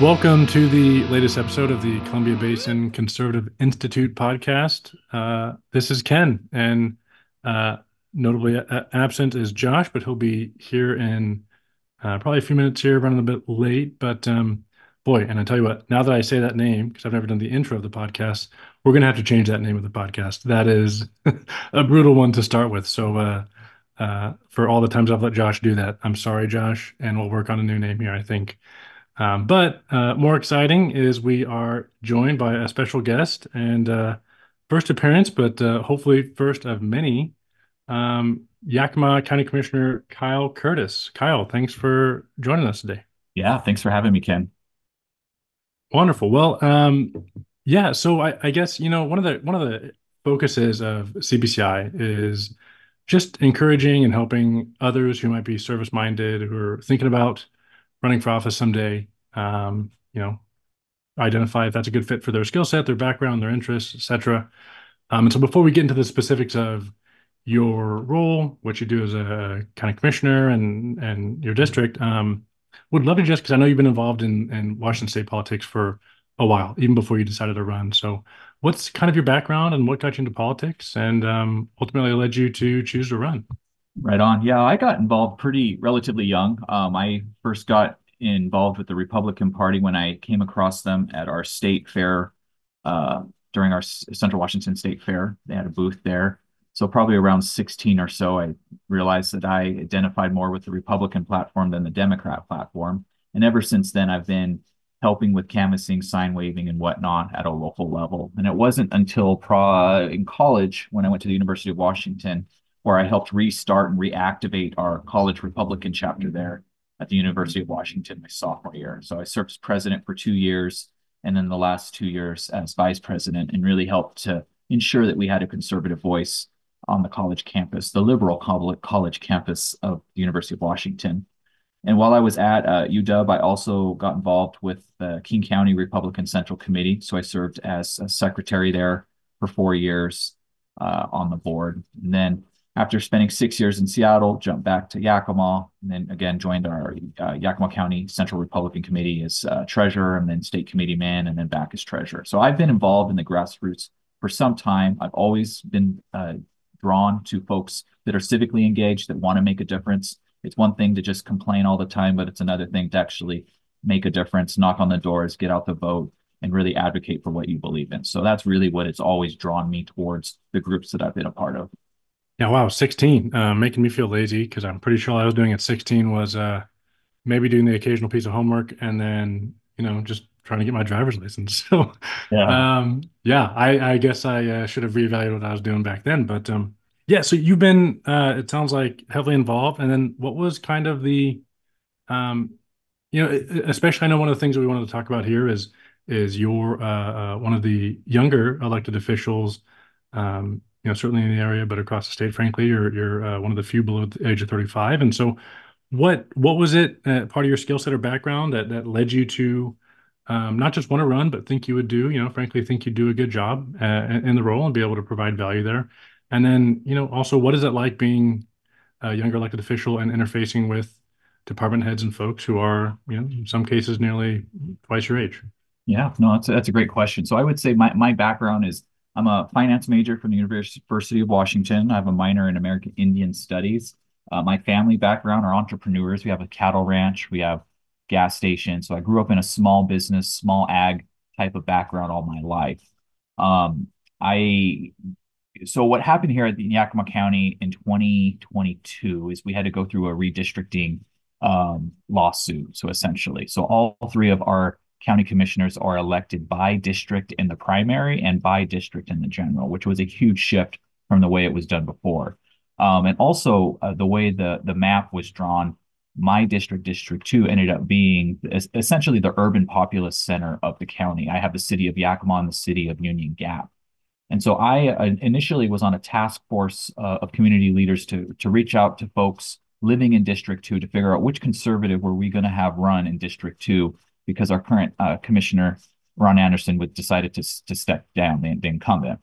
Welcome to the latest episode of the Columbia Basin Conservative Institute podcast. This is Ken, and notably absent is Josh, but he'll be here in probably a few minutes here, running a bit late. But boy, and I tell you what, now that I say that name, because I've never done the intro of the podcast, we're going to have to change that name of the podcast. That is a brutal one to start with. So for all the times I've let Josh do that, I'm sorry, Josh, and we'll work on a new name here, I think. But more exciting is we are joined by a special guest and first appearance, but hopefully first of many, Yakima County Commissioner Kyle Curtis. Kyle, thanks for joining us today. Yeah, thanks for having me, Ken. Wonderful. Well, so I guess, one of the focuses of CBCI is just encouraging and helping others who might be service-minded, who are thinking about running for office someday, identify if that's a good fit for their skill set, their background, their interests, et cetera. And so before we get into the specifics of your role, what you do as a county commissioner and your district, would love to just, because I know you've been involved in Washington state politics for a while, even before you decided to run. So what's kind of your background and what got you into politics and ultimately led you to choose to run? Right on. Yeah, I got involved relatively young. I first got involved with the Republican Party when I came across them at our state fair, during our Central Washington State Fair. They had a booth there. So probably around 16 or so, I realized that I identified more with the Republican platform than the Democrat platform. And ever since then, I've been helping with canvassing, sign waving, and whatnot at a local level. And it wasn't until in college, when I went to the University of Washington, where I helped restart and reactivate our college Republican chapter there at the University of Washington my sophomore year. So I served as president for 2 years, and then the last 2 years as vice president, and really helped to ensure that we had a conservative voice on the college campus, the liberal college campus of the University of Washington. And while I was at UW, I also got involved with the King County Republican Central Committee. So I served as a secretary there for 4 years on the board. And then after spending 6 years in Seattle, jumped back to Yakima, and then again joined our Yakima County Central Republican Committee as treasurer, and then state committee man, and then back as treasurer. So I've been involved in the grassroots for some time. I've always been drawn to folks that are civically engaged, that want to make a difference. It's one thing to just complain all the time, but it's another thing to actually make a difference, knock on the doors, get out the vote, and really advocate for what you believe in. So that's really what it's always drawn me towards the groups that I've been a part of. Yeah, wow, 16, making me feel lazy, because I'm pretty sure all I was doing at 16 was maybe doing the occasional piece of homework and then, just trying to get my driver's license. So, yeah, I guess I should have reevaluated what I was doing back then. But so you've been, it sounds like, heavily involved. And then what was kind of the, especially I know one of the things that we wanted to talk about here is you're one of the younger elected officials, certainly in the area, but across the state, frankly, you're one of the few below the age of 35. And so what was it, part of your skill set or background that led you to not just want to run, but think you would do, frankly, think you'd do a good job in the role and be able to provide value there. And then, also, what is it like being a younger elected official and interfacing with department heads and folks who are, in some cases, nearly twice your age? Yeah, no, that's a great question. So I would say my background is, I'm a finance major from the University of Washington. I have a minor in American Indian Studies. My family background are entrepreneurs. We have a cattle ranch. We have gas stations. So I grew up in a small business, small ag type of background all my life. So what happened here in Yakima County in 2022 is we had to go through a redistricting lawsuit. So essentially, all three of our county commissioners are elected by district in the primary and by district in the general, which was a huge shift from the way it was done before. And also the way the map was drawn, my district, District 2, ended up being essentially the urban populous center of the county. I have the city of Yakima and the city of Union Gap. And so I initially was on a task force of community leaders to reach out to folks living in District 2 to figure out which conservative were we going to have run in District 2, because our current commissioner, Ron Anderson, decided to step down, the incumbent.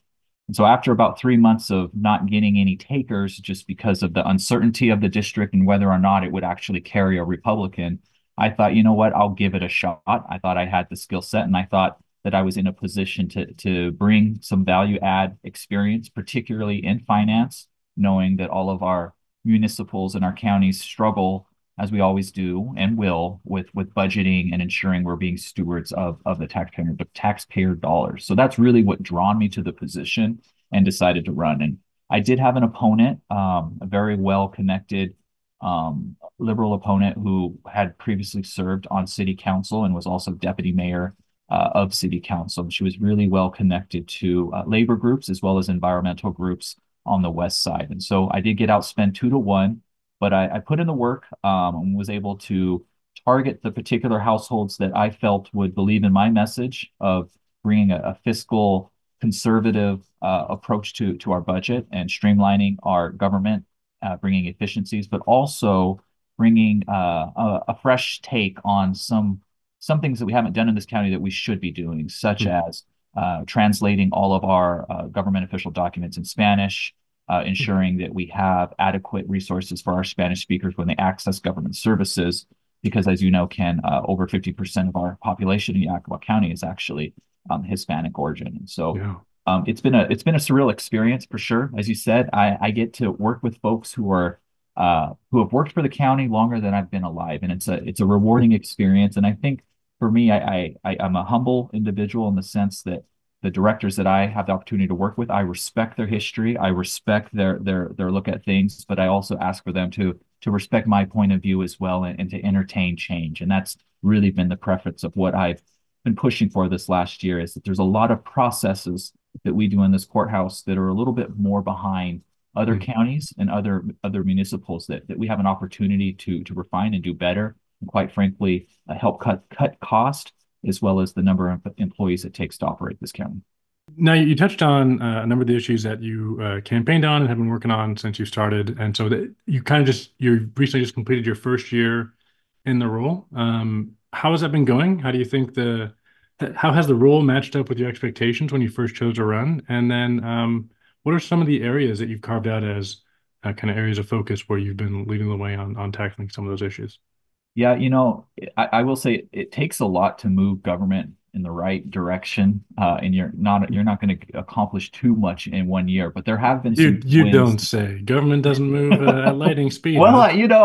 And so after about 3 months of not getting any takers, just because of the uncertainty of the district and whether or not it would actually carry a Republican, I thought, you know what, I'll give it a shot. I thought I had the skill set, and I thought that I was in a position to bring some value add experience, particularly in finance, knowing that all of our municipals and our counties struggle, as we always do and will, with budgeting and ensuring we're being stewards of the taxpayer dollars. So that's really what drawn me to the position and decided to run. And I did have an opponent, a very well-connected liberal opponent who had previously served on city council and was also deputy mayor of city council. She was really well connected to labor groups as well as environmental groups on the west side. And so I did get outspent 2-to-1, but I put in the work and was able to target the particular households that I felt would believe in my message of bringing a fiscal conservative approach to our budget and streamlining our government, bringing efficiencies, but also bringing a fresh take on some things that we haven't done in this county that we should be doing, such as translating all of our government official documents in Spanish, ensuring that we have adequate resources for our Spanish speakers when they access government services, because as you know, Ken, over 50% of our population in Yakima County is actually Hispanic origin. And so it's been a surreal experience for sure. As you said, I get to work with folks who have worked for the county longer than I've been alive, and it's a rewarding experience. And I think for me, I'm a humble individual in the sense that the directors that I have the opportunity to work with, I respect their history, I respect their look at things, but I also ask for them to respect my point of view as well, and to entertain change. And that's really been the preference of what I've been pushing for this last year, is that there's a lot of processes that we do in this courthouse that are a little bit more behind other counties and other municipals that we have an opportunity to refine and do better, and quite frankly, help cut cost as well as the number of employees it takes to operate this county. Now, you touched on a number of the issues that you campaigned on and have been working on since you started, and so that you recently just completed your first year in the role. How has that been going? How do you think how has the role matched up with your expectations when you first chose to run? And then what are some of the areas that you've carved out as kind of areas of focus where you've been leading the way on tackling some of those issues? Yeah, you know, I will say it takes a lot to move government in the right direction, and you're not going to accomplish too much in 1 year. But there have been some you don't say. Government doesn't move at lightning speed. Well, huh? You know,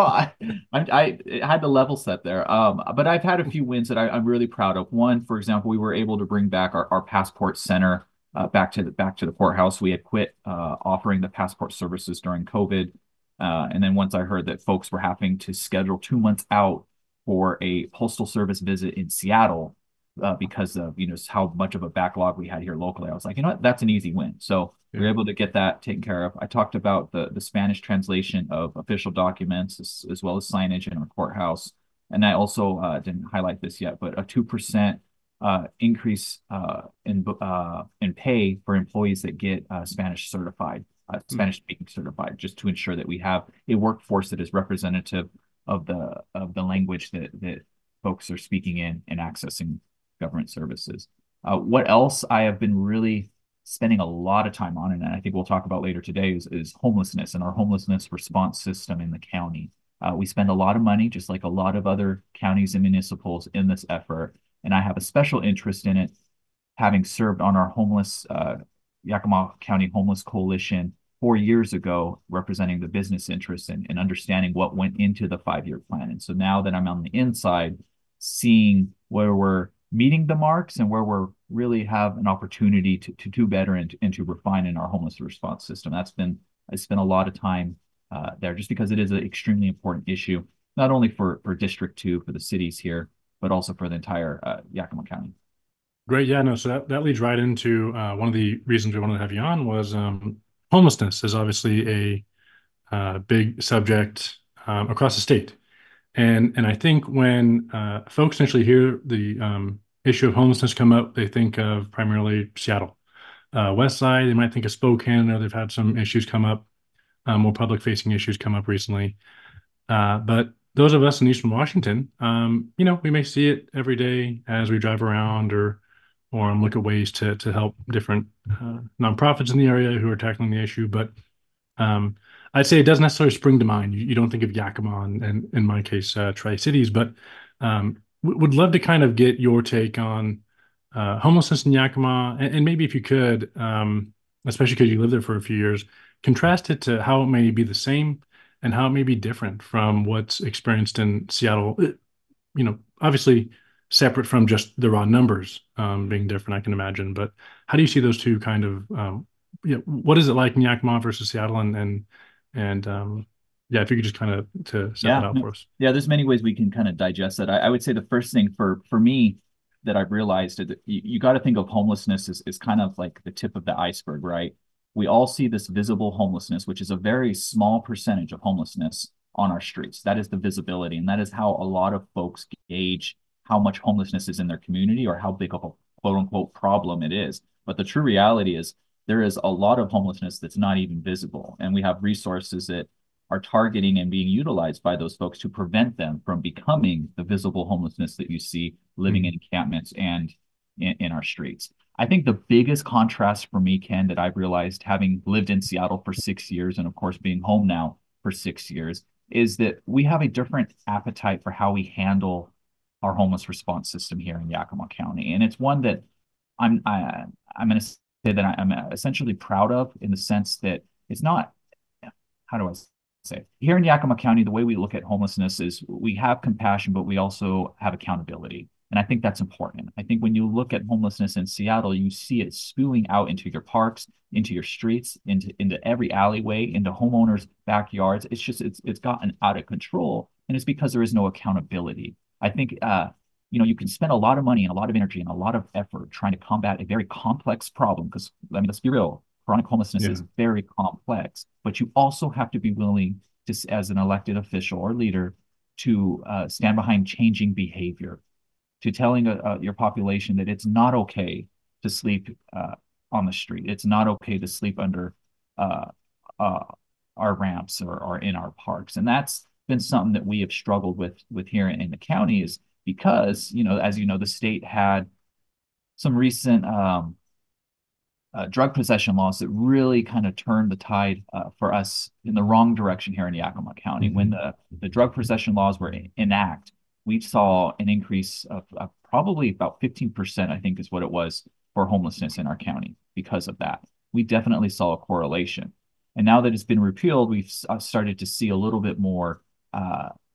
I had the level set there, but I've had a few wins that I'm really proud of. One, for example, we were able to bring back our passport center back to the courthouse. We had quit offering the passport services during COVID. And then once I heard that folks were having to schedule 2 months out for a Postal Service visit in Seattle because of, you know, how much of a backlog we had here locally, I was like, you know what, that's an easy win. So we were able to get that taken care of. I talked about the Spanish translation of official documents as well as signage in our courthouse. And I also didn't highlight this yet, but a 2% increase in pay for employees that get Spanish certified. Spanish speaking certified, just to ensure that we have a workforce that is representative of the language that folks are speaking in and accessing government services. What else I have been really spending a lot of time on, and I think we'll talk about later today, is homelessness and our homelessness response system in the county. We spend a lot of money, just like a lot of other counties and municipals, in this effort, and I have a special interest in it, having served on our Yakima County Homeless Coalition 4 years ago, representing the business interests and understanding what went into the 5-year plan. And so now that I'm on the inside, seeing where we're meeting the marks and where we're really have an opportunity to do better and to refine in our homeless response system. I spent a lot of time there, just because it is an extremely important issue, not only for District 2, for the cities here, but also for the entire Yakima County. Great. Yeah, no, so that leads right into one of the reasons we wanted to have you on was homelessness is obviously a big subject across the state. And I think when folks initially hear the issue of homelessness come up, they think of primarily Seattle. West Side, they might think of Spokane, or they've had some issues come up, more public-facing issues come up recently. But those of us in Eastern Washington, you know, we may see it every day as we drive around or look at ways to help different nonprofits in the area who are tackling the issue. But I'd say it doesn't necessarily spring to mind. You don't think of Yakima and in my case, Tri-Cities, but Would love to kind of get your take on homelessness in Yakima, and maybe if you could, especially because you lived there for a few years, contrast it to how it may be the same and how it may be different from what's experienced in Seattle, you know, obviously separate from just the raw numbers being different, I can imagine. But how do you see those two kind of, you know, what is it like in Yakima versus Seattle? And yeah, if you could just kind of set that out for us. Yeah, there's many ways we can kind of digest that. I would say the first thing for me that I've realized is that you got to think of homelessness as kind of like the tip of the iceberg, right? We all see this visible homelessness, which is a very small percentage of homelessness on our streets. That is the visibility. And that is how a lot of folks gauge how much homelessness is in their community or how big of a quote unquote problem it is. But the true reality is there is a lot of homelessness that's not even visible. And we have resources that are targeting and being utilized by those folks to prevent them from becoming the visible homelessness that you see living in encampments and in our streets. I think the biggest contrast for me, Ken, that I've realized having lived in Seattle for 6 years and, of course, being home now for 6 years is that we have a different appetite for how we handle our homeless response system here in Yakima County. And it's one that I'm going to say that I'm essentially proud of in the sense that it's not, how do I say? Here in Yakima County, the way we look at homelessness is we have compassion, but we also have accountability. And I think that's important. I think when you look at homelessness in Seattle, you see it spewing out into your parks, into your streets, into every alleyway, into homeowners' backyards. It's just, it's gotten out of control. And it's because there is no accountability. I think, you know, you can spend a lot of money and a lot of energy and a lot of effort trying to combat a very complex problem. Because, I mean, let's be real, chronic homelessness is very complex. But you also have to be willing to, as an elected official or leader, to stand behind changing behavior, to telling your population that it's not okay to sleep on the street. It's not okay to sleep under our ramps or in our parks. And that's been something that we have struggled with here in the county is because, you know, as you know, the state had some recent drug possession laws that really kind of turned the tide for us in the wrong direction here in Yakima County. When the drug possession laws were enacted, we saw an increase of probably about 15%, I think is what it was, for homelessness in our county because of that. We definitely saw a correlation. And now that it's been repealed, we've started to see a little bit more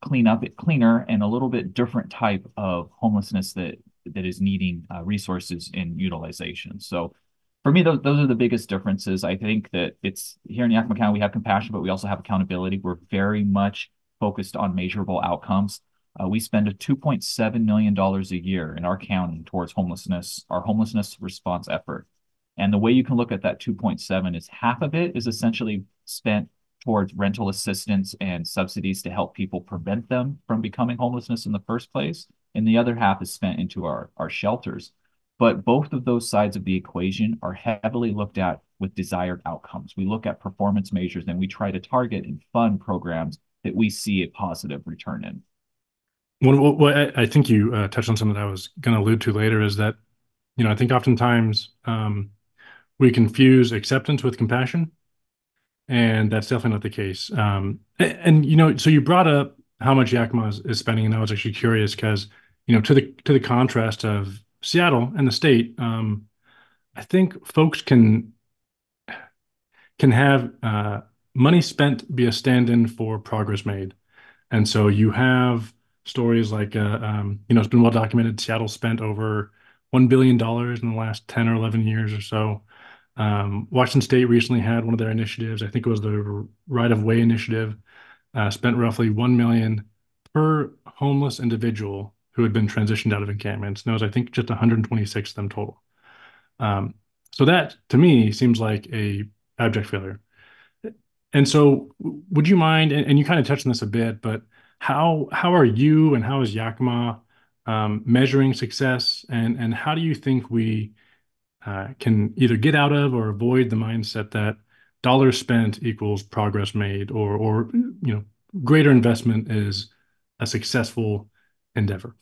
cleaner and a little bit different type of homelessness that is needing resources and utilization. So for me, those are the biggest differences. I think that it's here in Yakima County, we have compassion, but we also have accountability. We're very much focused on measurable outcomes. We spend $2.7 million a year in our county towards homelessness, our homelessness response effort. And the way you can look at that 2.7 is half of it is essentially spent towards rental assistance and subsidies to help people prevent them from becoming homelessness in the first place. And the other half is spent into our shelters. But both of those sides of the equation are heavily looked at with desired outcomes. We look at performance measures and we try to target and fund programs that we see a positive return in. Well, I think you touched on something that I was going to allude to later is that, you know, I think oftentimes we confuse acceptance with compassion, and that's definitely not the case. And, you know, so you brought up how much Yakima is spending, and I was actually curious because, you know, to the contrast of Seattle and the state, I think folks can have money spent be a stand-in for progress made. And so you have stories like, you know, it's been well documented, Seattle spent over $1 billion in the last 10 or 11 years or so. Washington State recently had one of their initiatives, I think it was the right-of-way initiative, spent roughly $1 million per homeless individual who had been transitioned out of encampments. And it was, I think, just 126 of them total. So that, to me, seems like an abject failure. And so would you mind, and you kind of touched on this a bit, but how are you and how is Yakima measuring success, and how do you think we can either get out of or avoid the mindset that dollars spent equals progress made, or you know, greater investment is a successful endeavor?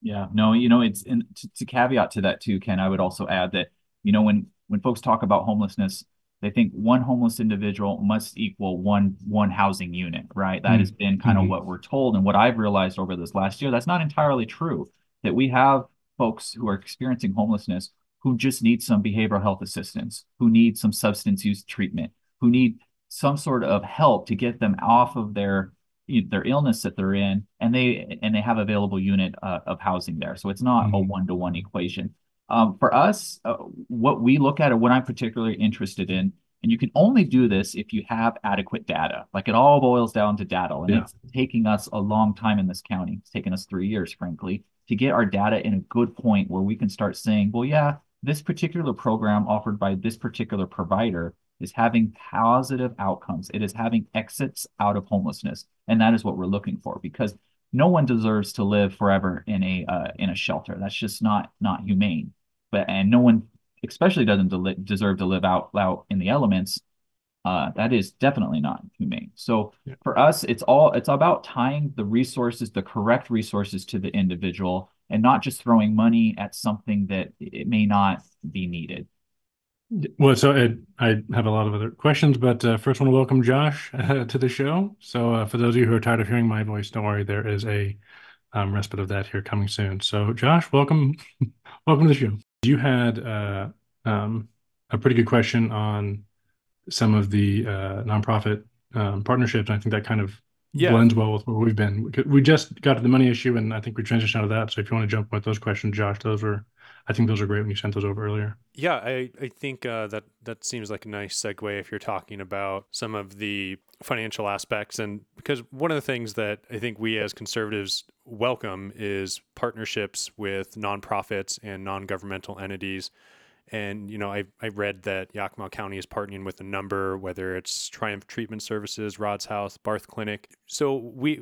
Yeah, no, you know, it's, and to caveat to that too, Ken, I would also add that, you know, when folks talk about homelessness, They think one homeless individual must equal one housing unit, right? That has been kind of what we're told. And what I've realized over this last year, that's not entirely true, that we have folks who are experiencing homelessness who just need some behavioral health assistance, who need some substance use treatment, who need some sort of help to get them off of their illness that they're in, and they have available unit of housing there. So it's not a one-to-one equation. For us, what we look at, or what I'm particularly interested in, and you can only do this if you have adequate data. Like, it all boils down to data, and it's taking us a long time in this county. It's taken us 3 years, frankly, to get our data in a good point where we can start saying, well, yeah, this particular program offered by this particular provider is having positive outcomes. It is having exits out of homelessness, and that is what we're looking for, because no one deserves to live forever in a shelter. That's just not humane. And no one, especially, doesn't deserve to live out in the elements. That is definitely not humane. So for us, it's about tying the resources, the correct resources, to the individual, and not just throwing money at something that it may not be needed. Well, so I have a lot of other questions, but first I want to welcome Josh to the show. So for those of you who are tired of hearing my voice, don't worry, there is a respite of that here coming soon. So Josh, welcome to the show. You had a pretty good question on some of the nonprofit partnerships, and I think that kind of blends well with where we've been. We just got to the money issue, and I think we transitioned out of that. So if you want to jump with those questions, Josh, I think those are great when you sent those over earlier. Yeah, I think that seems like a nice segue if you're talking about some of the financial aspects. And because one of the things that I think we as conservatives welcome is partnerships with nonprofits and non-governmental entities. And, you know, I read that Yakima County is partnering with a number, whether it's Triumph Treatment Services, Rod's House, Barth Clinic. So we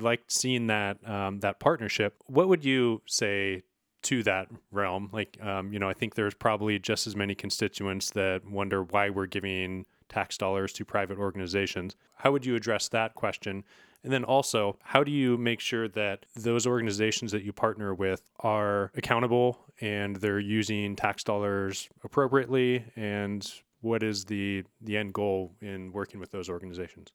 liked seeing that that partnership. What would you say to that realm? Like, you know, I think there's probably just as many constituents that wonder why we're giving tax dollars to private organizations. How would you address that question? And then also, how do you make sure that those organizations that you partner with are accountable and they're using tax dollars appropriately? And what is the end goal in working with those organizations?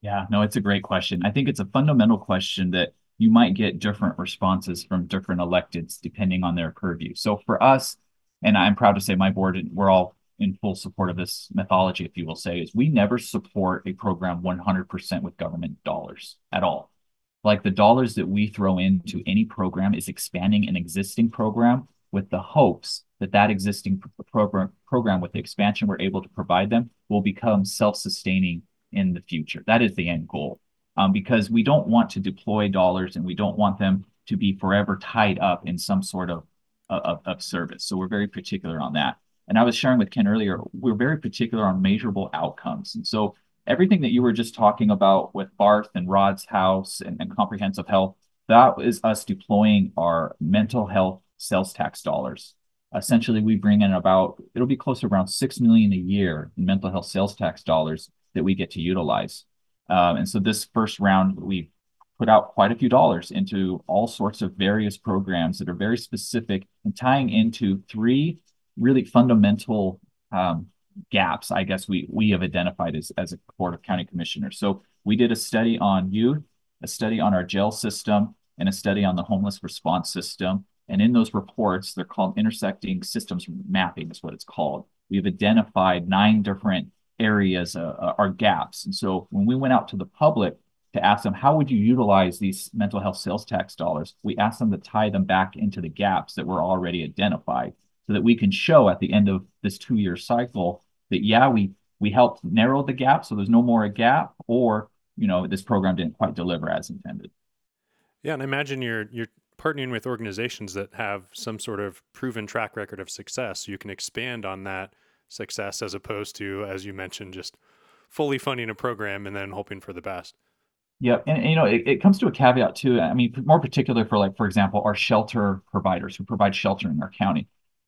Yeah, no, it's a great question. I think it's a fundamental question that you might get different responses from different electeds depending on their purview. So for us, and I'm proud to say my board, we're all in full support of this methodology, if you will say, is we never support a program 100% with government dollars at all. Like, the dollars that we throw into any program is expanding an existing program with the hopes that that existing program, with the expansion we're able to provide them, will become self-sustaining in the future. That is the end goal. Because we don't want to deploy dollars, and we don't want them to be forever tied up in some sort of service. So we're very particular on that. And I was sharing with Ken earlier, we're very particular on measurable outcomes. And so everything that you were just talking about with Barth and Rod's House and Comprehensive Health, that is us deploying our mental health sales tax dollars. Essentially, we bring in it'll be close to around $6 million a year in mental health sales tax dollars that we get to utilize. And so this first round, we put out quite a few dollars into all sorts of various programs that are very specific and tying into three really fundamental gaps, I guess, we have identified as a Board of County Commissioners. So we did a study on youth, a study on our jail system, and a study on the homeless response system. And in those reports, they're called intersecting systems mapping is what it's called. We've identified 9 different areas are gaps. And so when we went out to the public to ask them, how would you utilize these mental health sales tax dollars? We asked them to tie them back into the gaps that were already identified so that we can show at the end of this 2-year cycle that, yeah, we helped narrow the gap. So there's no more a gap, or, you know, this program didn't quite deliver as intended. Yeah. And I imagine you're partnering with organizations that have some sort of proven track record of success. So you can expand on that success as opposed to, as you mentioned, just fully funding a program and then hoping for the best. Yeah. And you know, it comes to a caveat too. I mean, more particular for example, our shelter providers who provide shelter in our county.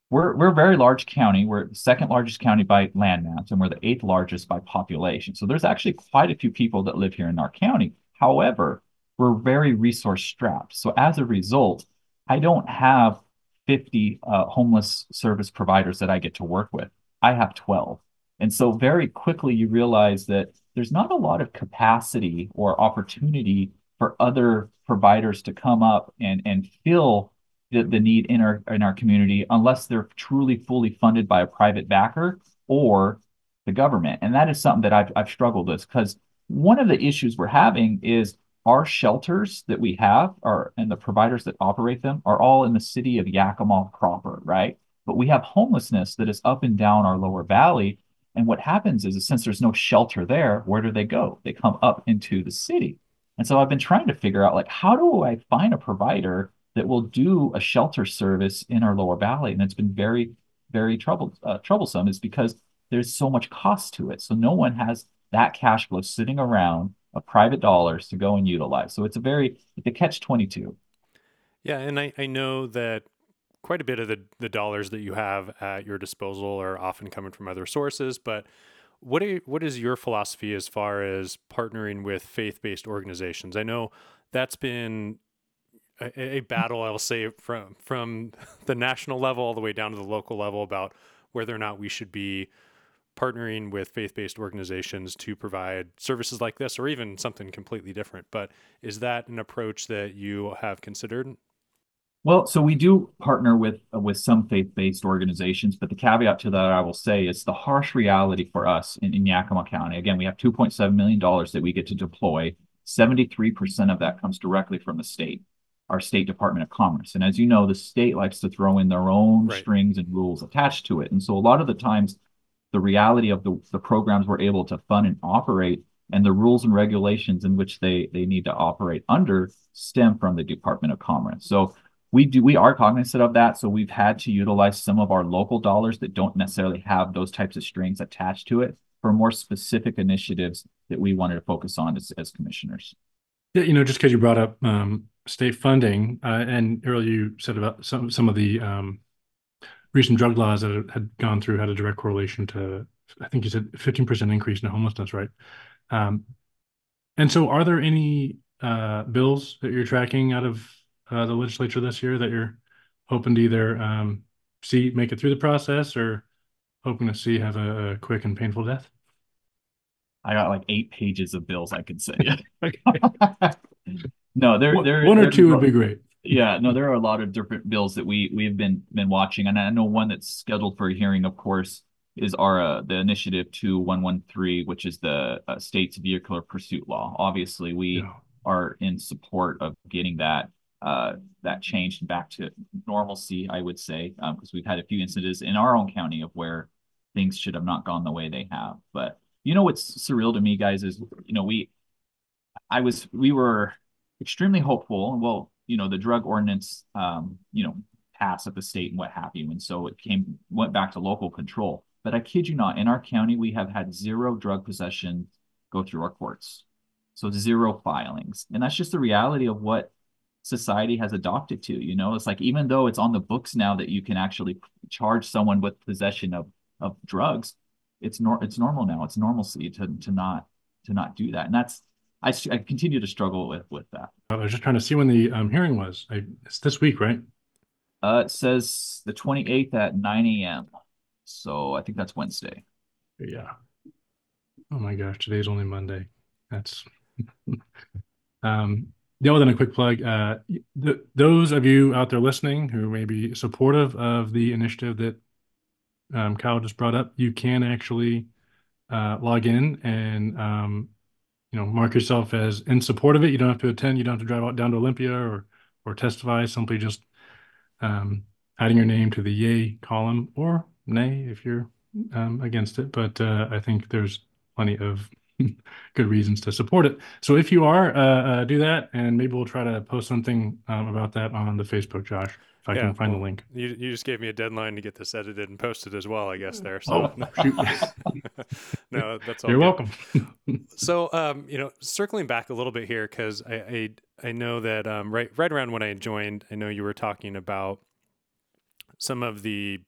We're a very large county. We're the second largest county by land mass, and we're the 8th largest by population. So there's actually quite a few people that live here in our county. However, we're very resource strapped. So as a result, I don't have 50 homeless service providers that I get to work with. I have 12. And so very quickly, you realize that there's not a lot of capacity or opportunity for other providers to come up and fill the need in our community unless they're truly fully funded by a private backer or the government. And that is something that I've struggled with, because one of the issues we're having is our shelters that we have and the providers that operate them are all in the city of Yakima proper, right? But we have homelessness that is up and down our lower valley. And what happens is, since there's no shelter there, where do they go? They come up into the city. And so I've been trying to figure out, like, how do I find a provider that will do a shelter service in our lower valley? And it's been very, very troublesome, is because there's so much cost to it. So no one has that cash flow sitting around of private dollars to go and utilize. So it's a catch-22. Yeah, and I know that quite a bit of the dollars that you have at your disposal are often coming from other sources, but what is your philosophy as far as partnering with faith-based organizations? I know that's been a battle, I'll say, from the national level all the way down to the local level about whether or not we should be partnering with faith-based organizations to provide services like this or even something completely different. But is that an approach that you have considered? Well, so we do partner with some faith-based organizations, but the caveat to that, I will say, is the harsh reality for us in Yakima County. Again, we have $2.7 million that we get to deploy. 73% of that comes directly from the state, our State Department of Commerce. And as you know, the state likes to throw in their own right. strings and rules attached to it. And so a lot of the times, the reality of the programs we're able to fund and operate and the rules and regulations in which they need to operate under stem from the Department of Commerce. So we are cognizant of that. So we've had to utilize some of our local dollars that don't necessarily have those types of strings attached to it for more specific initiatives that we wanted to focus on as commissioners. Yeah, you know, just because you brought up state funding, and earlier you said about some of the recent drug laws that had gone through had a direct correlation to, I think you said, 15% increase in homelessness, right? And so are there any bills that you're tracking out of the legislature this year that you're hoping to either make it through the process or hoping to see have a quick and painful death? I got like 8 pages of bills I could say. No, there, one or two would be great. Yeah, no, there are a lot of different bills that we've been watching. And I know one that's scheduled for a hearing, of course, is our the Initiative 2113, which is the state's vehicular pursuit law. Obviously, we are in support of getting that changed back to normalcy, I would say, because we've had a few incidents in our own county of where things should have not gone the way they have. But you know what's surreal to me, guys, is we were extremely hopeful. Well, you know, the drug ordinance, passed at the state and what have you, and so it went back to local control. But I kid you not, in our county we have had 0 drug possession go through our courts, so 0 filings, and that's just the reality of what society has adopted to. You know, it's like, even though it's on the books now that you can actually charge someone with possession of drugs, it's normal now. It's normalcy to not do that. And that's, I continue to struggle with that. I was just trying to see when the hearing was. It's this week, right? It says the 28th at 9 a.m. So I think that's Wednesday. Yeah. Oh my gosh, today's only Monday. That's then a quick plug. Those of you out there listening who may be supportive of the initiative that Kyle just brought up, you can actually log in and mark yourself as in support of it. You don't have to attend. You don't have to drive out down to Olympia or testify. Simply just adding your name to the yay column, or nay if you're against it. But I think there's plenty of good reasons to support it. So if you are, do that, and maybe we'll try to post something about that on the Facebook, Josh, if I can find the link. You just gave me a deadline to get this edited and posted as well, I guess, there. So no, that's all. You're welcome. So, circling back a little bit here, because I know that right around when I joined, I know you were talking about some of the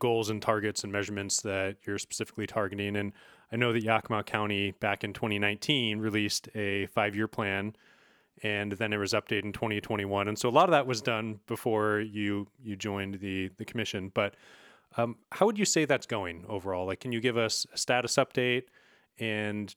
goals and targets and measurements that you're specifically targeting. And I know that Yakima County back in 2019 released a 5-year plan, and then it was updated in 2021. And so a lot of that was done before you joined the commission. But How would you say that's going overall? Like, can you give us a status update? And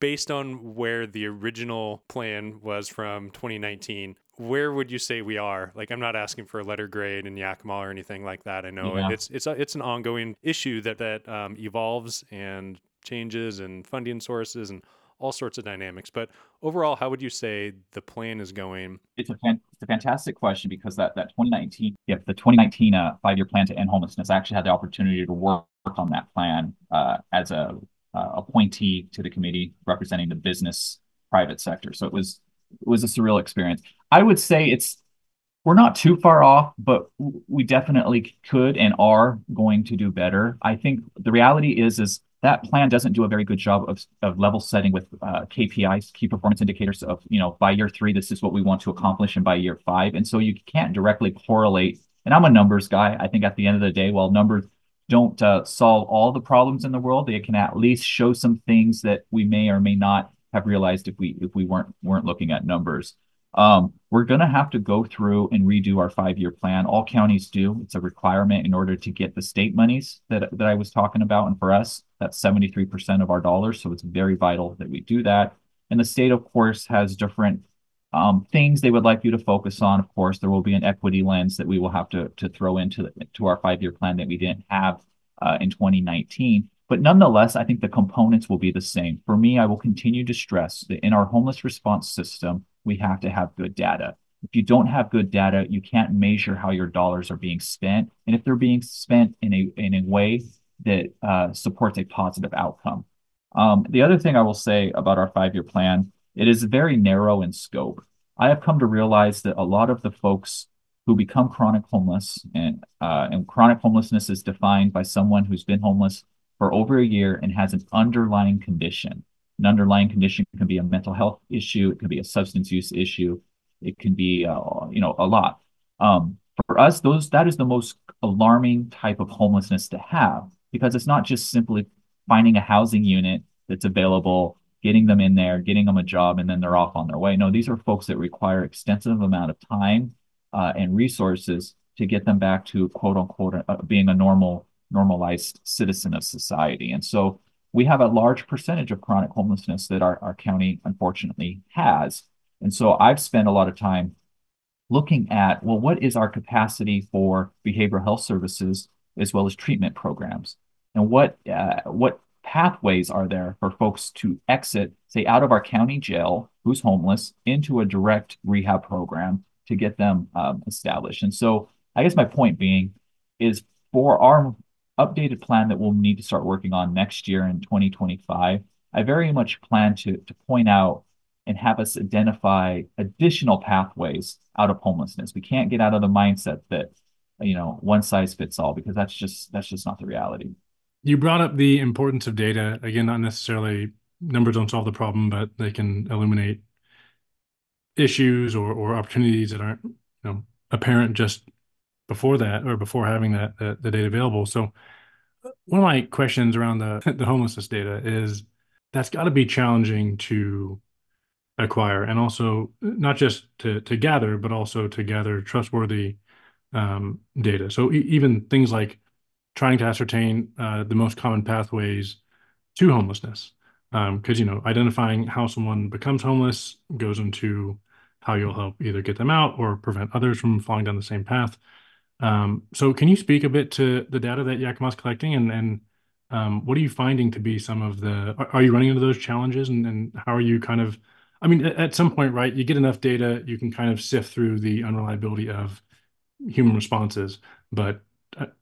based on where the original plan was from 2019, where would you say we are? Like, I'm not asking for a letter grade in Yakima or anything like that. I know it's an ongoing issue that evolves and changes, and funding sources and all sorts of dynamics. But overall, how would you say the plan is going? It's a fantastic question, because that 2019, the 2019 five-year plan to end homelessness, I actually had the opportunity to work on that plan as a appointee to the committee representing the business private sector. So it was a surreal experience. I would say we're not too far off, but we definitely could and are going to do better. I think the reality is that plan doesn't do a very good job of level setting with KPIs, key performance indicators of, by year 3, this is what we want to accomplish, and by year 5. And so you can't directly correlate. And I'm a numbers guy. I think at the end of the day, while numbers don't solve all the problems in the world, they can at least show some things that we may or may not have realized if we weren't looking at numbers. We're going to have to go through and redo our 5-year plan. All counties do. It's a requirement in order to get the state monies that I was talking about. And for us, that's 73% of our dollars. So it's very vital that we do that. And the state, of course, has different things they would like you to focus on. Of course, there will be an equity lens that we will have to throw into our 5-year plan that we didn't have in 2019. But nonetheless, I think the components will be the same. For me, I will continue to stress that in our homeless response system, we have to have good data. If you don't have good data, you can't measure how your dollars are being spent, and if they're being spent in a way that supports a positive outcome. The other thing I will say about our 5-year plan, it is very narrow in scope. I have come to realize that a lot of the folks who become chronic homeless, and chronic homelessness is defined by someone who's been homeless for over a year and has an underlying condition. An underlying condition can be a mental health issue. It can be a substance use issue. It can be, a lot. For us, that is the most alarming type of homelessness to have, because it's not just simply finding a housing unit that's available, getting them in there, getting them a job, and then they're off on their way. No, these are folks that require extensive amount of time and resources to get them back to, quote unquote, being a normalized citizen of society. And so we have a large percentage of chronic homelessness that our county unfortunately has. And so I've spent a lot of time looking at, what is our capacity for behavioral health services as well as treatment programs? And what pathways are there for folks to exit, say, out of our county jail, who's homeless, into a direct rehab program to get them established? And so I guess my point being is, for our updated plan that we'll need to start working on next year in 2025, I very much plan to point out and have us identify additional pathways out of homelessness. We can't get out of the mindset that, one size fits all, because that's just not the reality. You brought up the importance of data. Again, not necessarily numbers don't solve the problem, but they can illuminate issues or opportunities that aren't apparent just before that, or before having the data available. So one of my questions around the homelessness data is, that's got to be challenging to acquire, and also not just to gather, but also to gather trustworthy data. So even things like trying to ascertain the most common pathways to homelessness, because identifying how someone becomes homeless goes into how you'll help either get them out or prevent others from falling down the same path. So can you speak a bit to the data that Yakima's collecting, and what are you finding to be some of are you running into those challenges, and how are you kind of, at some point, right, you get enough data, you can kind of sift through the unreliability of human responses, but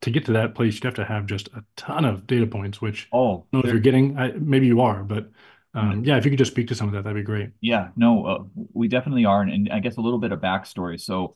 to get to that place, you'd have to have just a ton of data points, which I don't know if you're getting, maybe you are, but if you could just speak to some of that, that'd be great. Yeah, no, we definitely are. And I guess a little bit of backstory. So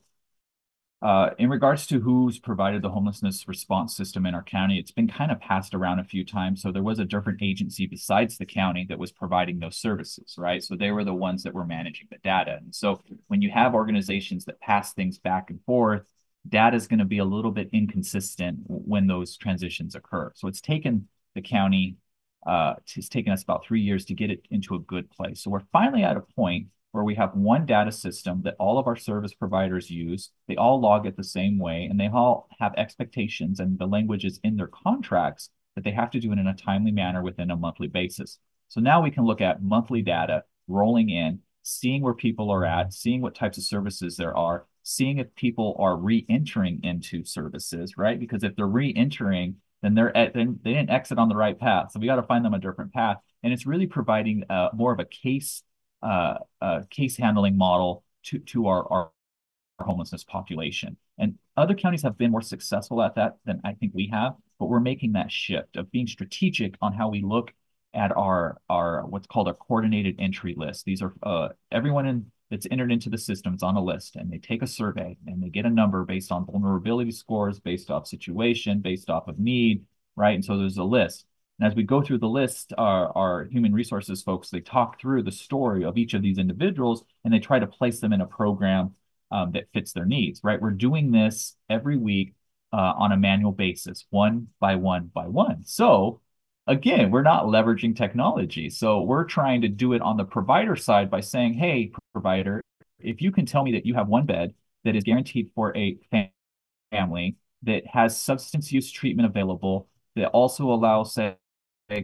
in regards to who's provided the homelessness response system in our county, it's been kind of passed around a few times. So there was a different agency besides the county that was providing those services, right? So they were the ones that were managing the data. And so when you have organizations that pass things back and forth, data is going to be a little bit inconsistent when those transitions occur. So it's taken the county, it's taken us about 3 years to get it into a good place. So we're finally at a point where we have one data system that all of our service providers use. They all log it the same way, and they all have expectations, and the language is in their contracts that they have to do it in a timely manner within a monthly basis. So now we can look at monthly data rolling in, seeing where people are at, seeing what types of services there are, seeing if people are re-entering into services, right? Because if they're re-entering, then they didn't exit on the right path. So we got to find them a different path. And it's really providing more of a case handling model to our homelessness population. And other counties have been more successful at that than I think we have, but we're making that shift of being strategic on how we look at our what's called a coordinated entry list. These are everyone that's entered into the system's on a list, and they take a survey and they get a number based on vulnerability scores, based off situation, based off of need, right? And so there's a list. And as we go through the list, our human resources folks, they talk through the story of each of these individuals and they try to place them in a program that fits their needs, right? We're doing this every week on a manual basis, one by one by one. So again, we're not leveraging technology. So we're trying to do it on the provider side by saying, hey, provider, if you can tell me that you have one bed that is guaranteed for a family that has substance use treatment available, that also allows, say,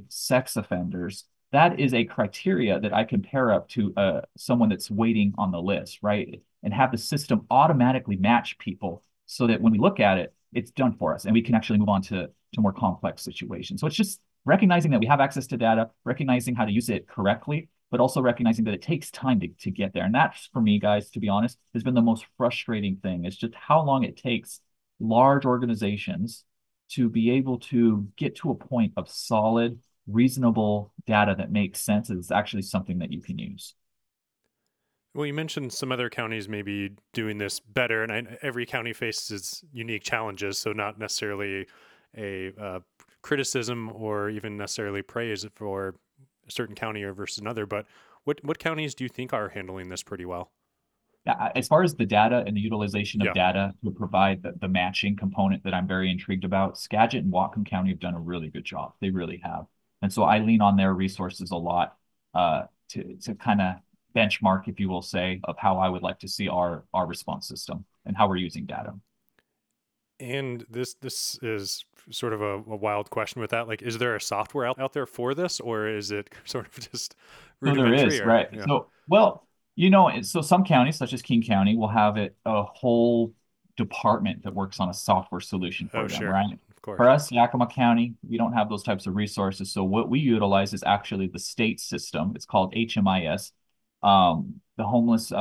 sex offenders, that is a criteria that I can pair up to someone that's waiting on the list, right? And have the system automatically match people so that when we look at it, it's done for us and we can actually move on to more complex situations. So it's just recognizing that we have access to data, recognizing how to use it correctly, but also recognizing that it takes time to get there. And that's, for me, guys, to be honest, has been the most frustrating thing. It's just how long it takes large organizations to be able to get to a point of solid, reasonable data that makes sense is actually something that you can use. Well, you mentioned some other counties maybe doing this better, and every county faces unique challenges, so not necessarily a criticism or even necessarily praise for a certain county or versus another, but what counties do you think are handling this pretty well? As far as the data and the utilization of data to provide the matching component that I'm very intrigued about, Skagit and Whatcom County have done a really good job. They really have. And so I lean on their resources a lot to kind of benchmark, if you will say, of how I would like to see our response system and how we're using data. And this is sort of a wild question with that. Like, is there a software out there for this, or is it sort of just rudimentary? There is, right. Yeah. So, well, you know, so some counties, such as King County, will have a whole department that works on a software solution for them, sure. Right? Of course. For us, Yakima County, we don't have those types of resources. So what we utilize is actually the state system. It's called HMIS, the homeless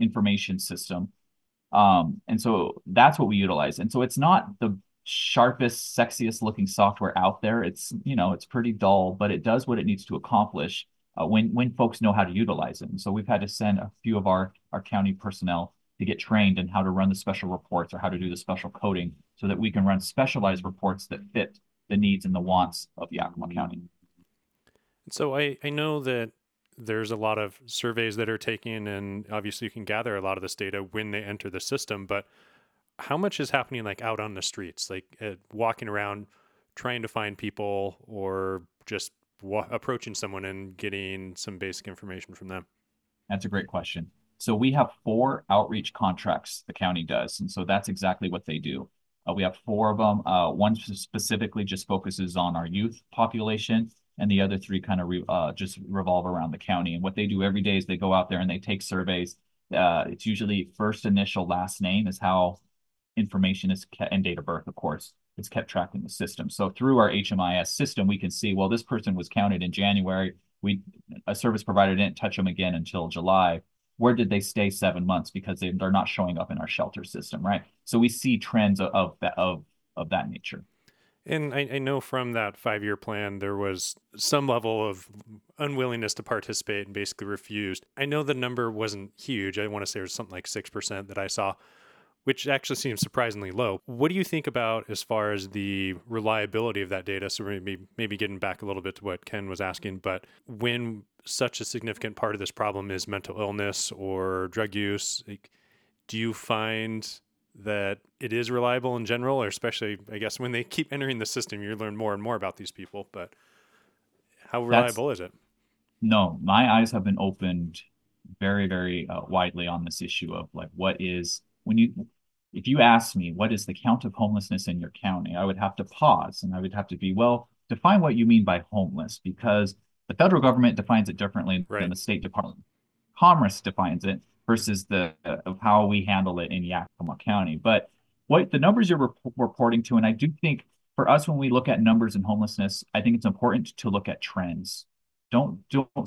information system. And so that's what we utilize. And so it's not the sharpest, sexiest looking software out there. It's, you know, it's pretty dull, but it does what it needs to accomplish when folks know how to utilize it. And so we've had to send a few of our county personnel to get trained in how to run the special reports or how to do the special coding so that we can run specialized reports that fit the needs and the wants of Yakima County. So I know that there's a lot of surveys that are taken, and obviously you can gather a lot of this data when they enter the system, but how much is happening like out on the streets, like walking around, trying to find people, or just approaching someone and getting some basic information from them? That's a great question. So we have 4 outreach contracts the county does. And so that's exactly what they do. We have 4 of them. One specifically just focuses on our youth population, and the other 3 kind of just revolve around the county. And what they do every day is they go out there and they take surveys. It's usually first initial, last name is how information is kept, and date of birth, of course, is kept tracked in the system. So through our HMIS system, we can see, well, this person was counted in January. A service provider didn't touch them again until July. Where did they stay 7 months? Because they're not showing up in our shelter system, right? So we see trends of that nature. And I know from that 5-year plan, there was some level of unwillingness to participate and basically refused. I know the number wasn't huge. I want to say it was something like 6% that I saw, which actually seems surprisingly low. What do you think about as far as the reliability of that data? So maybe getting back a little bit to what Ken was asking, but when such a significant part of this problem is mental illness or drug use, do you find that it is reliable in general, or especially, I guess, when they keep entering the system, you learn more and more about these people, but how reliable is it? No, my eyes have been opened very, very widely on this issue of like, what is, when you, if you ask me, what is the count of homelessness in your county, I would have to pause and I would have to be, well, define what you mean by homeless, because the federal government defines it differently right. than the State Department of Commerce defines it versus the of how we handle it in Yakima County. But what the numbers you're reporting to, and I do think for us, when we look at numbers and homelessness, I think it's important to look at trends. Don't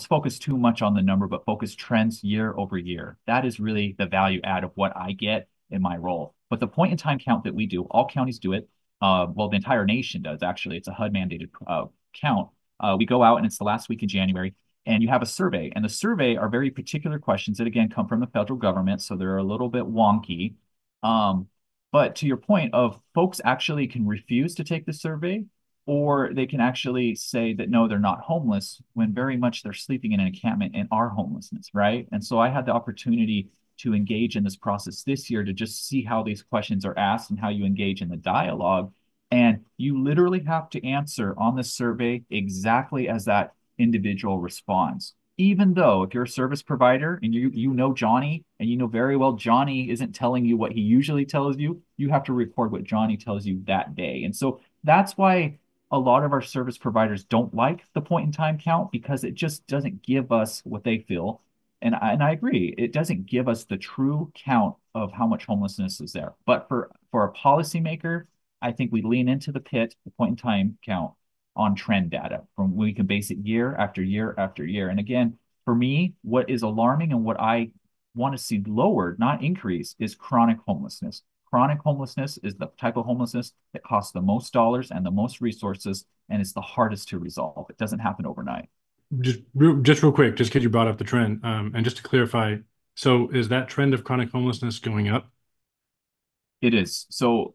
focus too much on the number, but focus trends year over year. That is really the value add of what I get in my role. But the point in time count that we do, all counties do it. Well, the entire nation does, actually. It's a HUD mandated count. We go out and it's the last week in January and you have a survey, and the survey are very particular questions that again come from the federal government. So they're a little bit wonky. But to your point of folks actually can refuse to take the survey, or they can actually say that, no, they're not homeless when very much they're sleeping in an encampment and are homelessness, right? And so I had the opportunity to engage in this process this year to just see how these questions are asked and how you engage in the dialogue. And you literally have to answer on the survey exactly as that individual responds. Even though if you're a service provider and you know Johnny, and you know very well Johnny isn't telling you what he usually tells you, you have to record what Johnny tells you that day. And so that's why a lot of our service providers don't like the point in time count, because it just doesn't give us what they feel. And I agree, it doesn't give us the true count of how much homelessness is there. But for a policymaker, I think we lean into the PIT, the point in time count, on trend data from we can base it year after year after year. And again, for me, what is alarming and what I want to see lowered, not increase, is chronic homelessness. Chronic homelessness is the type of homelessness that costs the most dollars and the most resources, and it's the hardest to resolve. It doesn't happen overnight. Just real quick, just because you brought up the trend, and just to clarify, so is that trend of chronic homelessness going up? It is. So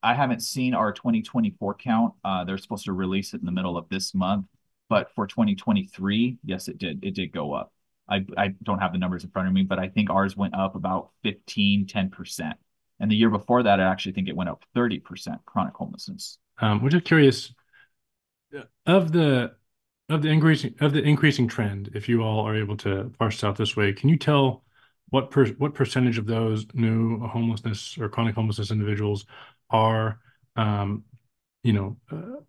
I haven't seen our 2024 count. They're supposed to release it in the middle of this month, but for 2023, yes, it did. It did go up. I don't have the numbers in front of me, but I think ours went up about 10%. And the year before that, I actually think it went up 30%, chronic homelessness. We're just curious, of the increasing trend, if you all are able to parse out this way, can you tell what percentage of those new homelessness or chronic homelessness individuals are,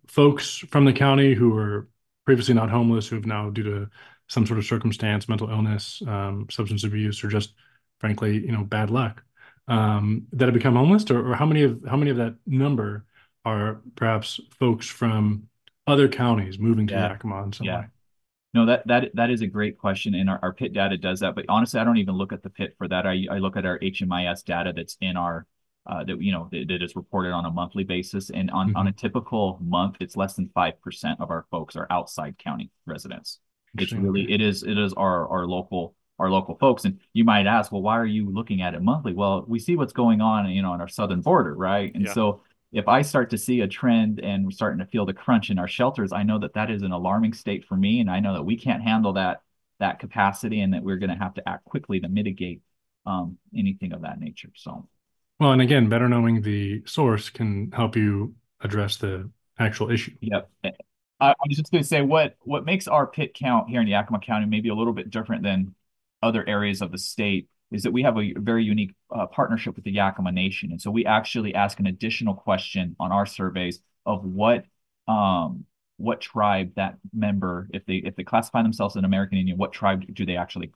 folks from the county who were previously not homeless, who have now, due to some sort of circumstance, mental illness, substance abuse, or just frankly, bad luck, that have become homeless, or how many of that number are perhaps folks from other counties moving to Yakima in some way? No, that is a great question, and our PIT data does that. But honestly, I don't even look at the PIT for that. I look at our HMIS data that's in our that is reported on a monthly basis, and on a typical month, it's less than 5% of our folks are outside county residents. It's really it is our local folks. And you might ask, well, why are you looking at it monthly? Well, we see what's going on, on our southern border, right? And so if I start to see a trend and we're starting to feel the crunch in our shelters, I know that is an alarming state for me. And I know that we can't handle that capacity, and that we're going to have to act quickly to mitigate anything of that nature. So, well, and again, better knowing the source can help you address the actual issue. Yep. I was just going to say what makes our PIT count here in Yakima County maybe a little bit different than other areas of the state is that we have a very unique partnership with the Yakama Nation. And so we actually ask an additional question on our surveys of what tribe that member, if they classify themselves as an American Indian, what tribe do they actually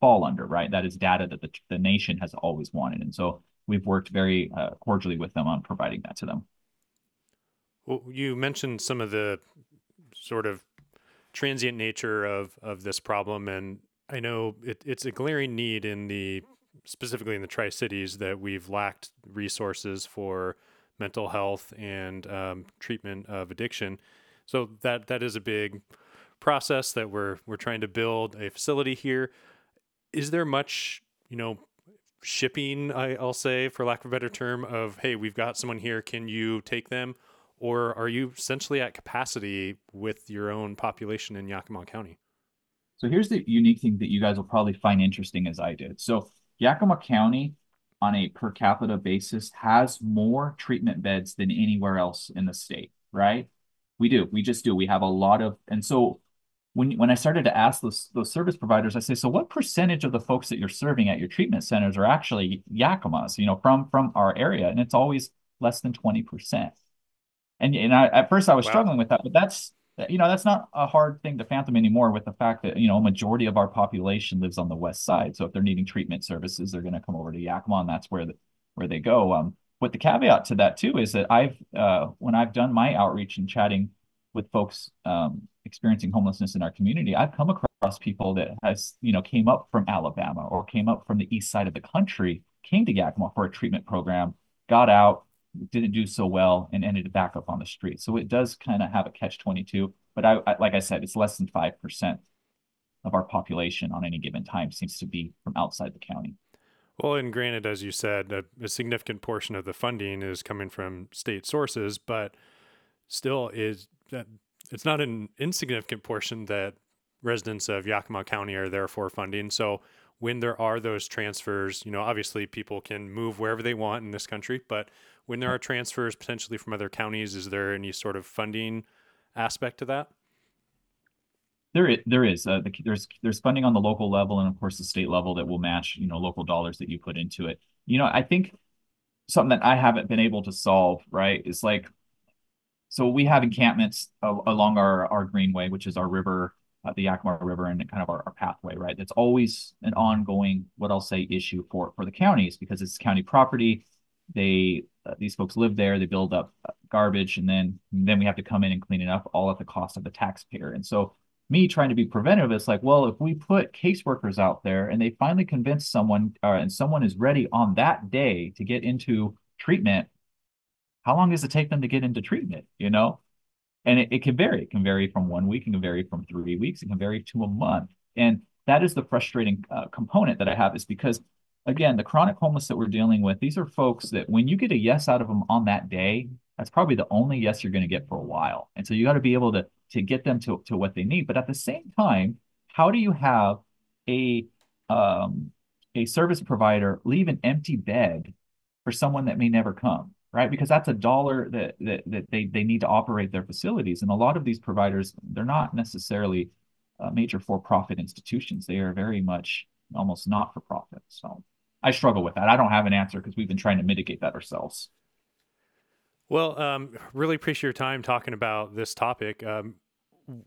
fall under, right? That is data that the nation has always wanted. And so we've worked very cordially with them on providing that to them. Well, you mentioned some of the sort of transient nature of this problem, and I know it's a glaring need specifically in the Tri-Cities, that we've lacked resources for mental health and treatment of addiction. So that is a big process that we're trying to build a facility here. Is there much, shipping, I'll say, for lack of a better term, of, hey, we've got someone here, can you take them? Or are you essentially at capacity with your own population in Yakima County? So here's the unique thing that you guys will probably find interesting as I did. So Yakima County on a per capita basis has more treatment beds than anywhere else in the state, right? We do. We just do. We have a lot of, and so when I started to ask those service providers, I say, so what percentage of the folks that you're serving at your treatment centers are actually Yakimas, you know, from our area? And it's always less than 20%. And I, at first I was struggling with that, but that's, you know, that's not a hard thing to fathom anymore with the fact that, you know, a majority of our population lives on the west side. So if they're needing treatment services, they're going to come over to Yakima, and that's where they go. But the caveat to that, too, is that I've when I've done my outreach and chatting with folks experiencing homelessness in our community, I've come across people that has, you know, came up from Alabama or came up from the east side of the country, came to Yakima for a treatment program, got out, didn't do so well, and ended back up on the street. So it does kind of have a catch-22. But I like I said, it's less than 5% of our population on any given time seems to be from outside the county. Well, and granted, as you said, a significant portion of the funding is coming from state sources, but still it's not an insignificant portion that residents of Yakima County are therefore funding. So when there are those transfers, you know, obviously people can move wherever they want in this country, but when there are transfers potentially from other counties, is there any sort of funding aspect to that? There is. There's funding on the local level and, of course, the state level that will match, you know, local dollars that you put into it. You know, I think something that I haven't been able to solve, right, is like, so we have encampments along our greenway, which is our river, the Yakima River, and kind of our pathway, right? That's always an ongoing, what I'll say, issue for the counties, because it's county property. These folks live there, they build up garbage, and then we have to come in and clean it up, all at the cost of the taxpayer. And so me trying to be preventative, it's like, well, if we put caseworkers out there and they finally convince someone and someone is ready on that day to get into treatment, how long does it take them to get into treatment, you know? And it can vary. It can vary from 1 week. It can vary from 3 weeks. It can vary to a month. And that is the frustrating component that I have, is because, again, the chronic homeless that we're dealing with, these are folks that when you get a yes out of them on that day, that's probably the only yes you're going to get for a while. And so you got to be able to get them to what they need. But at the same time, how do you have a service provider leave an empty bed for someone that may never come, right? Because that's a dollar that they need to operate their facilities. And a lot of these providers, they're not necessarily major for-profit institutions. They are very much almost not-for-profit. So I struggle with that. I don't have an answer because we've been trying to mitigate that ourselves. Well, really appreciate your time talking about this topic.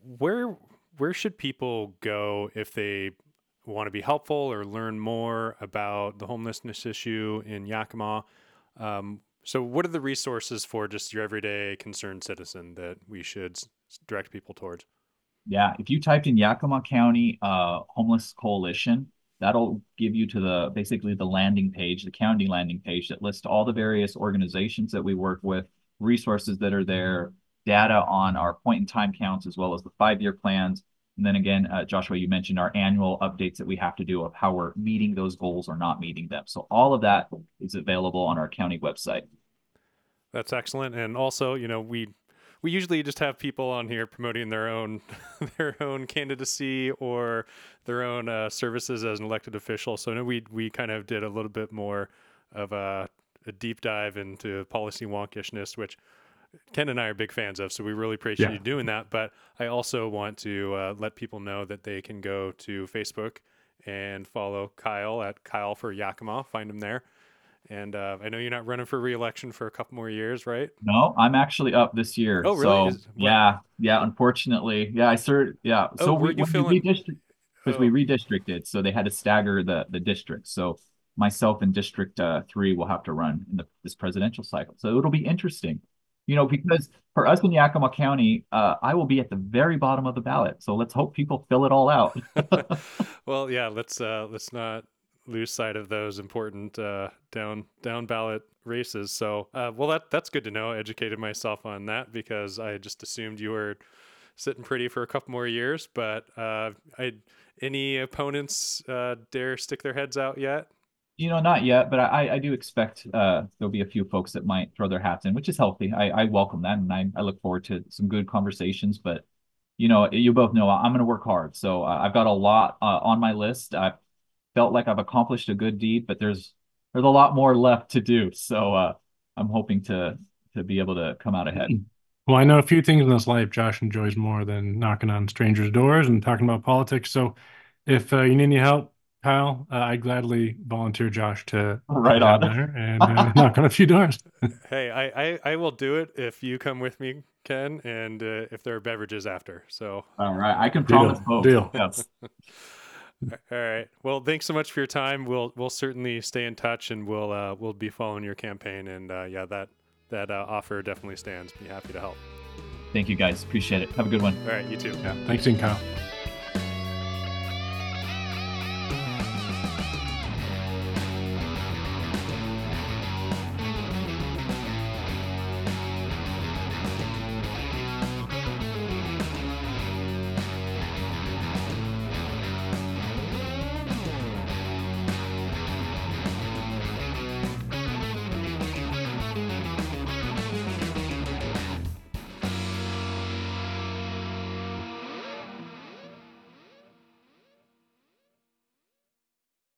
Where should people go if they want to be helpful or learn more about the homelessness issue in Yakima? So what are the resources for just your everyday concerned citizen that we should direct people towards? Yeah, if you typed in Yakima County Homeless Coalition, that'll give you to basically the landing page, the county landing page that lists all the various organizations that we work with, resources that are there, data on our point in time counts, as well as the 5-year plans. And then again, Joshua, you mentioned our annual updates that we have to do of how we're meeting those goals or not meeting them. So all of that is available on our county website. That's excellent. And also, you know, we usually just have people on here promoting their own candidacy or their own services as an elected official. So no, we kind of did a little bit more of a deep dive into policy wonkishness, which Ken and I are big fans of. So we really appreciate you doing that. But I also want to let people know that they can go to Facebook and follow Kyle at Kyle for Yakima. Find him there. And I know you're not running for re-election for a couple more years, right? No, I'm actually up this year. Oh, really? So, yeah. Unfortunately, yeah, I served. Yeah, oh, so we redistricted, so they had to stagger the districts. So myself in District 3 will have to run in this presidential cycle. So it'll be interesting, you know, because for us in Yakima County, I will be at the very bottom of the ballot. So let's hope people fill it all out. Well, yeah, let's not lose sight of those important down ballot races. So well, that's good to know. I educated myself on that because I just assumed you were sitting pretty for a couple more years, but any opponents dare stick their heads out yet? You know, not yet, but I do expect there'll be a few folks that might throw their hats in, which is healthy. I welcome that, and I look forward to some good conversations. But you know, you both know I'm going to work hard, so I've got a lot on my list. I've felt like I've accomplished a good deed, but there's a lot more left to do. So I'm hoping to be able to come out ahead. Well, I know a few things in this life Josh enjoys more than knocking on strangers' doors and talking about politics. So if you need any help, Kyle, I'd gladly volunteer Josh to right on there and knock on a few doors. Hey, I will do it if you come with me, Ken, and if there are beverages after. So all right, I can promise both. Deal. Yes. All right. Well, thanks so much for your time. We'll certainly stay in touch, and we'll be following your campaign. And that offer definitely stands. Be happy to help. Thank you, guys. Appreciate it. Have a good one. All right, you too. Yeah. Thanks, Kyle.